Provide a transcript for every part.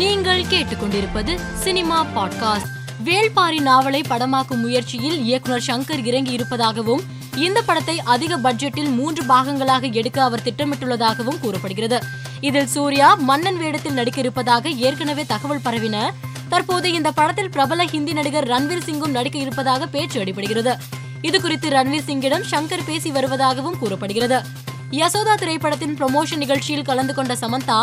நீங்கள் கேட்டுக்கொண்டிருப்பது cinema podcast. Velpari நாவலை படமாக்கும் முயற்சியில் இயக்குனர் சங்கர் இறங்கி இருப்பதாகவும் இந்த படத்தை அதிக பட்ஜெட்டில் 3 பாகங்களாக எடுக்க அவர் திட்டமிட்டுள்ளதாகவும் கூறப்படுகிறது. இதில் சூர்யா மன்னன் வேடத்தில் நடிக்க இருப்பதாக ஏற்கனவே தகவல் பரவின. தற்போது இந்த படத்தில் பிரபல ஹிந்தி நடிகர் ரன்வீர் சிங்கும் நடிக்க இருப்பதாக பேச்சு அடிபடுகிறது. இது குறித்து ரன்வீர் சிங்கிடம் சங்கர் பேசி வருவதாகவும் கூறப்படுகிறது. யசோதா திரைப்படத்தின் ப்ரமோஷன் நிகழ்ச்சியில் கலந்து கொண்ட சமந்தா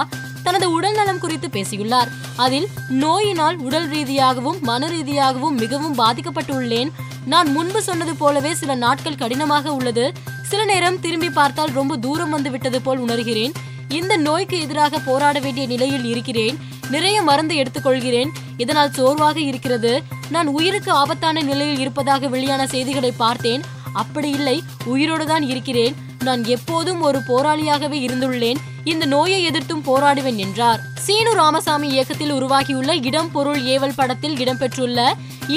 தனது உடல் நலம் குறித்து பேசியுள்ளார். அதில், நோயினால் உடல் ரீதியாகவும் மன ரீதியாகவும் மிகவும் பாதிக்கப்பட்டுள்ளேன். நான் முன்பு சொன்னது போலவே சில நாட்கள் கடினமாக உள்ளது. சில நேரம் திரும்பி பார்த்தால் ரொம்ப தூரம் வந்து விட்டது போல் உணர்கிறேன். இந்த நோய்க்கு எதிராக போராட வேண்டிய நிலையில் இருக்கிறேன். நிறைய மருந்து எடுத்துக்கொள்கிறேன். இதனால் சோர்வாக இருக்கிறது. நான் உயிருக்கு ஆபத்தான நிலையில் இருப்பதாக வெளியான செய்திகளை பார்த்தேன். அப்படி இல்லை, உயிரோடு தான் இருக்கிறேன். நான் எப்போதும் ஒரு போராளியாகவே இருந்துள்ளேன். இந்த நோயை எதிர்த்தும் போராடுவேன் என்றார். சீனு ராமசாமி இயக்கத்தில் உருவாகியுள்ள இடம்பொருள் ஏவல் படத்தில் இடம்பெற்றுள்ள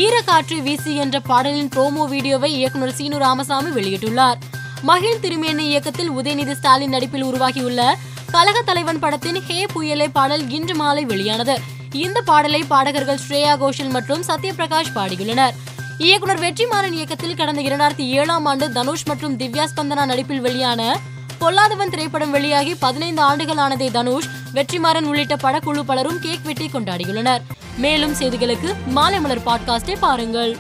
ஈர காற்று வீசி என்ற பாடலின் ப்ரோமோ வீடியோவை இயக்குனர் சீனு ராமசாமி வெளியிட்டுள்ளார். மகிழ் திருமேணி இயக்கத்தில் உதயநிதி ஸ்டாலின் நடிப்பில் உருவாகியுள்ள கழக தலைவன் படத்தின் ஹே புயலே பாடல் இன்று மாலை வெளியானது. இந்த பாடலை பாடகர்கள் ஸ்ரேயா கோஷல் மற்றும் சத்ய பிரகாஷ் பாடியுள்ளனர். இயக்குனர் வெற்றிமாறன் இயக்கத்தில் கடந்த 2007 ஆண்டு தனுஷ் மற்றும் திவ்யா ஸ்பந்தனா நடிப்பில் வெளியான பொல்லாதவன் திரைப்படம் வெளியாகி 15 ஆண்டுகள் ஆனதை தனுஷ், வெற்றிமாறன் உள்ளிட்ட படக்குழு பலரும் கேக் வெட்டி கொண்டாடியுள்ளனர். மேலும் செய்திகளுக்கு மாலைமலர் பாட்காஸ்டை பாருங்கள்.